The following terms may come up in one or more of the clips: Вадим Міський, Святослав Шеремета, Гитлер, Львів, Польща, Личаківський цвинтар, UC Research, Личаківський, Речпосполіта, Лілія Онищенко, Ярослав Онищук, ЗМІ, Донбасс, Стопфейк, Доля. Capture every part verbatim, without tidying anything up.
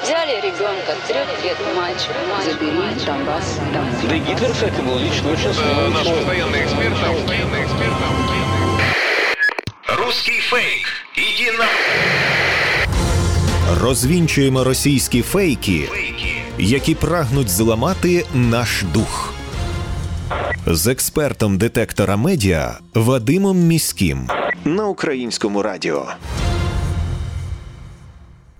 Взяли ребенка, трех лет мальчика, забери Донбасс. Да и Гитлер, кстати, был лично очень смелый. Наш постоянный эксперт, наш постоянный эксперт. Русский фейк. Иди на... Розвінчуємо російські фейки, які прагнуть зламати наш дух. З експертом детектора медіа Вадимом Міським. На Українському радіо.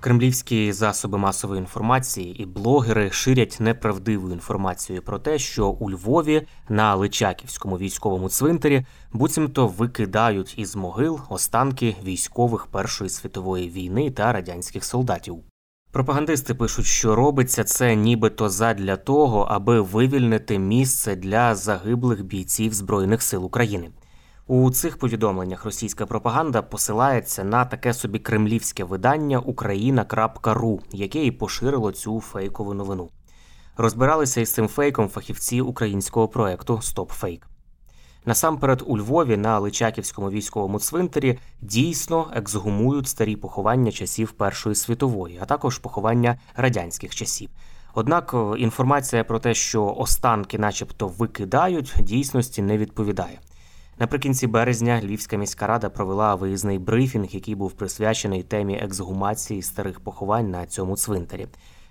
Кремлівські засоби масової інформації і блогери ширять неправдиву інформацію про те, що у Львові на Личаківському військовому цвинтарі буцімто викидають із могил останки військових Першої світової війни та радянських солдатів. Пропагандисти пишуть, що робиться це нібито задля того, аби вивільнити місце для загиблих бійців Збройних сил України. У цих повідомленнях російська пропаганда посилається на таке собі кремлівське видання Україна крапка ру, яке і поширило цю фейкову новину. Розбиралися із цим фейком фахівці українського проєкту «Стопфейк». Насамперед у Львові на Личаківському військовому цвинтарі дійсно ексгумують старі поховання часів Першої світової, а також поховання радянських часів. Однак інформація про те, що останки начебто викидають, дійсності не відповідає. Наприкінці березня Львівська міська рада провела виїзний брифінг, який був присвячений темі ексгумації старих поховань на цьому цвинтарі.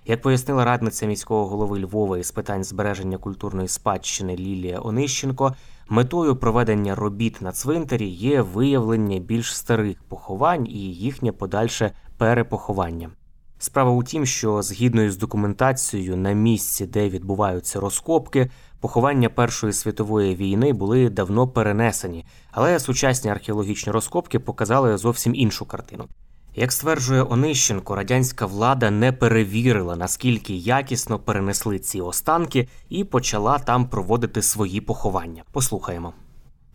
Як пояснила радниця міського голови Львова із питань збереження культурної спадщини Лілія Онищенко, метою проведення робіт на цвинтарі є виявлення більш старих поховань і їхнє подальше перепоховання. Справа у тім, що згідно із документацією на місці, де відбуваються розкопки, поховання Першої світової війни були давно перенесені, але сучасні археологічні розкопки показали зовсім іншу картину. Як стверджує Онищенко, радянська влада не перевірила, наскільки якісно перенесли ці останки і почала там проводити свої поховання. Послухаємо.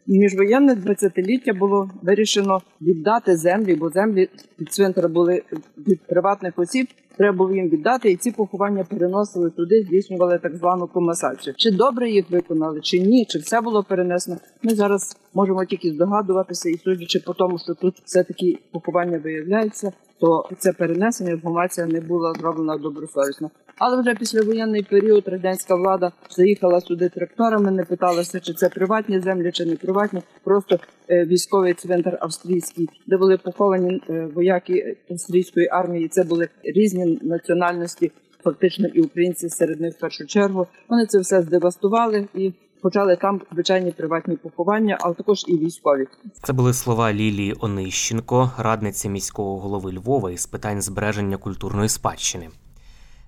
Міжвоєнне двадцятиліття було вирішено віддати землі, бо землі під цвинтар були від приватних осіб, треба було їм віддати, і ці поховання переносили туди, здійснювали так звану комасацію. Чи добре їх виконали, чи ні, чи все було перенесено, ми зараз можемо тільки здогадуватися, і судячи по тому, що тут все-таки поховання виявляється, то це перенесення, інформація не була зроблена добросовісно. Але вже післявоєнний період радянська влада заїхала сюди тракторами, не питалася, чи це приватні землі, чи не приватні. Просто е, військовий цвинтар австрійський, де були поховані е, вояки австрійської армії. Це були різні національності, фактично і українці серед них в першу чергу. Вони це все здевастували і почали там звичайні приватні поховання, але також і військові. Це були слова Лілії Онищенко, радниці міського голови Львова із питань збереження культурної спадщини.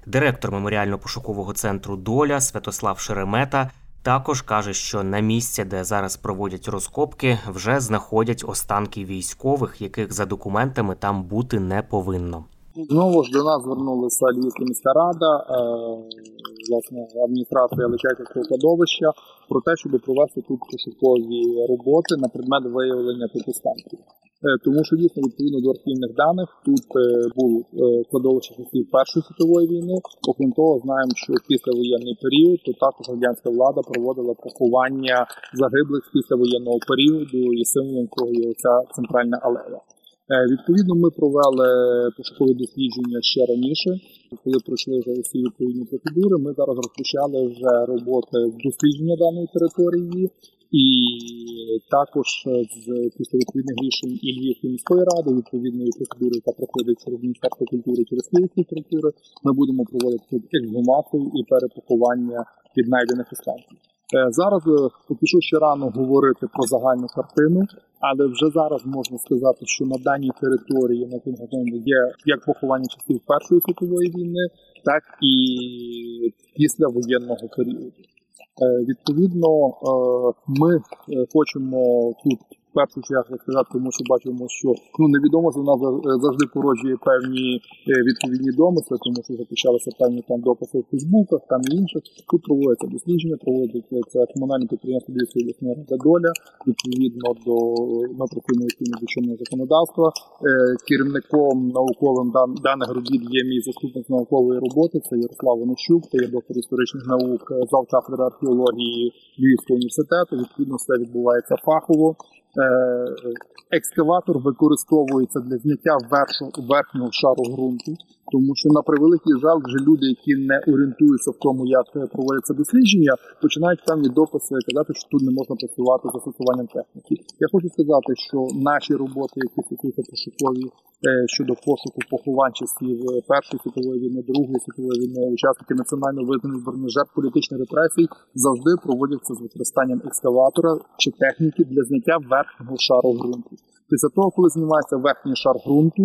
Директор меморіально-пошукового центру «Доля» Святослав Шеремета також каже, що на місці, де зараз проводять розкопки, вже знаходять останки військових, яких за документами там бути не повинно. Знову ж до нас звернулася Львівська міська рада, власне, адміністрація Личаківського кладовища про те, щоб провести тут пошукові роботи на предмет виявлення тих останків. Тому що, дійсно, відповідно до архівних даних, тут було кладовище часів Першої світової війни. Окрім того, знаємо, що післявоєнний період, то також радянська влада проводила поховання загиблих з післявоєнного періоду, і символом цього є оця центральна алея. Відповідно, ми провели пошукові дослідження ще раніше. Коли пройшли вже усі відповідні процедури, ми зараз розпочали вже роботи з дослідження даної території. І також з після відповідних рішень і Львівської міської ради, відповідної процедури, яка проходить через Міністерство культури, через Київські структури, ми будемо проводити ексгумацію і перепакування віднайдених останків. Зараз попішу ще рано говорити про загальну картину, але вже зараз можна сказати, що на даній території на Кінгадому є як поховання часів Першої світової війни, так і після воєнного періоду. Відповідно, ми хочемо тут в першу чергу сказати, тому що бачимо, що ну невідомо, що в нас завжди породжує певні відповідні домисли, тому що запущалися певні там дописи в Фейсбуках, там і інше. Тут проводяться дослідження, проводиться комунальне підприємство Львівської обласної ради Доля, відповідно до наприкінця відповідного чинного законодавства. Керівником науковим даних робіт є мій заступник наукової роботи, це Ярослав Онищук, це є доктор історичних наук, зав кафедри археології Львівського університету. Відповідно, все відбувається фахово. Екскаватор використовується для зняття верхнього шару ґрунту, тому що, на превеликий жаль, вже люди, які не орієнтуються в тому, як проводяться дослідження, починають певні дописи казати, що тут не можна працювати з застосуванням техніки. Я хочу сказати, що наші роботи, які стосуються пошукові щодо пошуку похованчиків Першої світової війни, Другої світової війни, учасники національно визнаних збройних жертв політичних репресій, завжди проводяться з використанням екскаватора чи техніки для зняття верхнього шару ґрунту. Після того, коли знімається верхній шар ґрунту,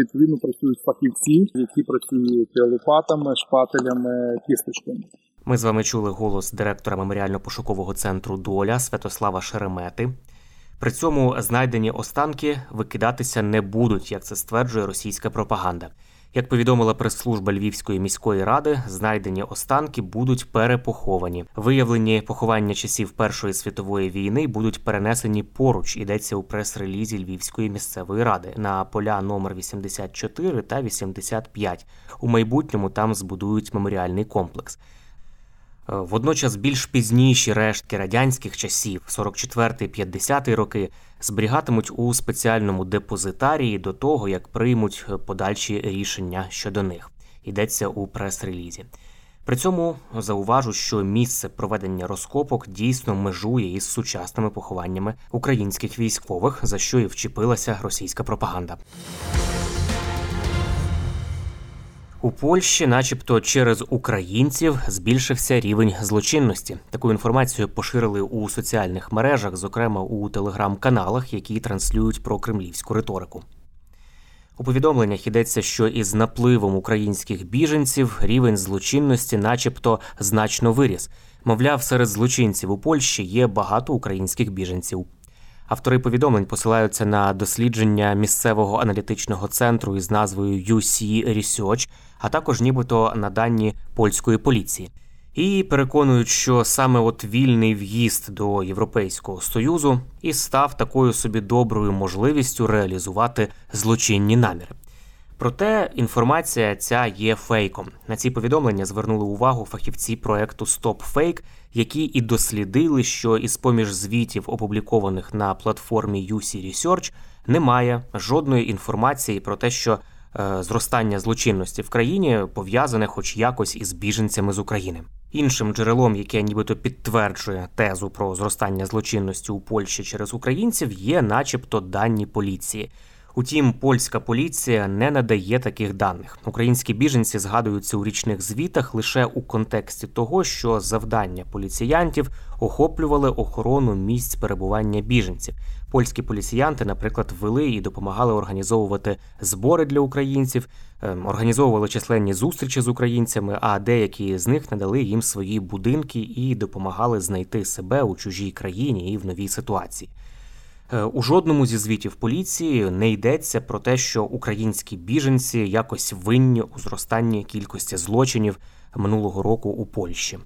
відповідно працюють фахівці, які працюють лопатами, шпателями, кісточками. Ми з вами чули голос директора меморіально-пошукового центру «Доля» Святослава Шеремети. При цьому знайдені останки викидатися не будуть, як це стверджує російська пропаганда. Як повідомила прес-служба Львівської міської ради, знайдені останки будуть перепоховані. Виявлені поховання часів Першої світової війни будуть перенесені поруч, йдеться у прес-релізі Львівської місцевої ради, на поля номер вісімдесят чотири та вісімдесят п'ять. У майбутньому там збудують меморіальний комплекс. Водночас більш пізніші рештки радянських часів, сорок четвертий-п'ятдесятий роки, зберігатимуть у спеціальному депозитарії до того, як приймуть подальші рішення щодо них, йдеться у прес-релізі. При цьому зауважу, що місце проведення розкопок дійсно межує із сучасними похованнями українських військових, за що і вчепилася російська пропаганда. У Польщі, начебто через українців, збільшився рівень злочинності. Таку інформацію поширили у соціальних мережах, зокрема у телеграм-каналах, які транслюють про кремлівську риторику. У повідомленнях йдеться, що із напливом українських біженців рівень злочинності начебто значно виріс. Мовляв, серед злочинців у Польщі є багато українських біженців. Автори повідомлень посилаються на дослідження місцевого аналітичного центру із назвою ю сі Research, а також нібито на дані польської поліції. І переконують, що саме от вільний в'їзд до Європейського Союзу і став такою собі доброю можливістю реалізувати злочинні наміри. Проте інформація ця є фейком. На ці повідомлення звернули увагу фахівці проекту «Стопфейк», які і дослідили, що із-поміж звітів, опублікованих на платформі ю сі Research, немає жодної інформації про те, що е, зростання злочинності в країні пов'язане хоч якось із біженцями з України. Іншим джерелом, яке нібито підтверджує тезу про зростання злочинності у Польщі через українців, є начебто дані поліції. Утім, польська поліція не надає таких даних. Українські біженці згадуються у річних звітах лише у контексті того, що завдання поліціянтів охоплювали охорону місць перебування біженців. Польські поліціянти, наприклад, вели і допомагали організовувати збори для українців, організовували численні зустрічі з українцями, а деякі з них надали їм свої будинки і допомагали знайти себе у чужій країні і в новій ситуації. У жодному зі звітів поліції не йдеться про те, що українські біженці якось винні у зростанні кількості злочинів минулого року у Польщі.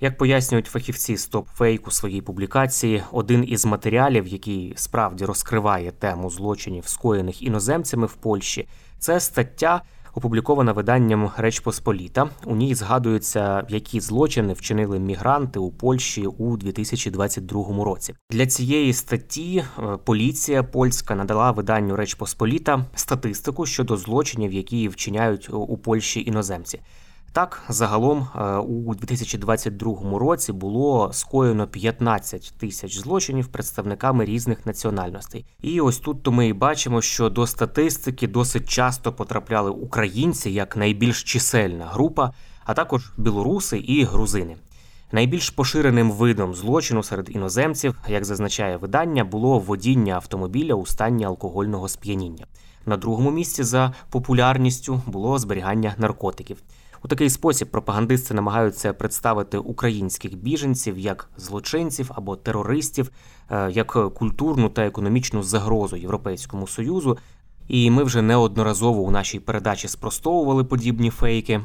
Як пояснюють фахівці «Стопфейк» у своїй публікації, один із матеріалів, який справді розкриває тему злочинів, скоєних іноземцями в Польщі, це стаття, опублікована виданням «Речпосполіта». У ній згадуються, які злочини вчинили мігранти у Польщі у дві тисячі двадцять другому році. Для цієї статті поліція польська надала виданню «Речпосполіта» статистику щодо злочинів, які вчиняють у Польщі іноземці. Так, загалом у дві тисячі двадцять другому році було скоєно п'ятнадцять тисяч злочинів представниками різних національностей. І ось тут-то ми і бачимо, що до статистики досить часто потрапляли українці як найбільш чисельна група, а також білоруси і грузини. Найбільш поширеним видом злочину серед іноземців, як зазначає видання, було водіння автомобіля у стані алкогольного сп'яніння. На другому місці за популярністю було зберігання наркотиків. У такий спосіб пропагандисти намагаються представити українських біженців як злочинців або терористів, як культурну та економічну загрозу Європейському Союзу. І ми вже неодноразово у нашій передачі спростовували подібні фейки.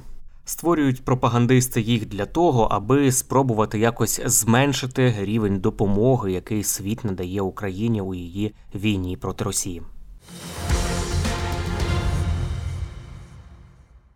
Створюють пропагандисти їх для того, аби спробувати якось зменшити рівень допомоги, який світ надає Україні у її війні проти Росії.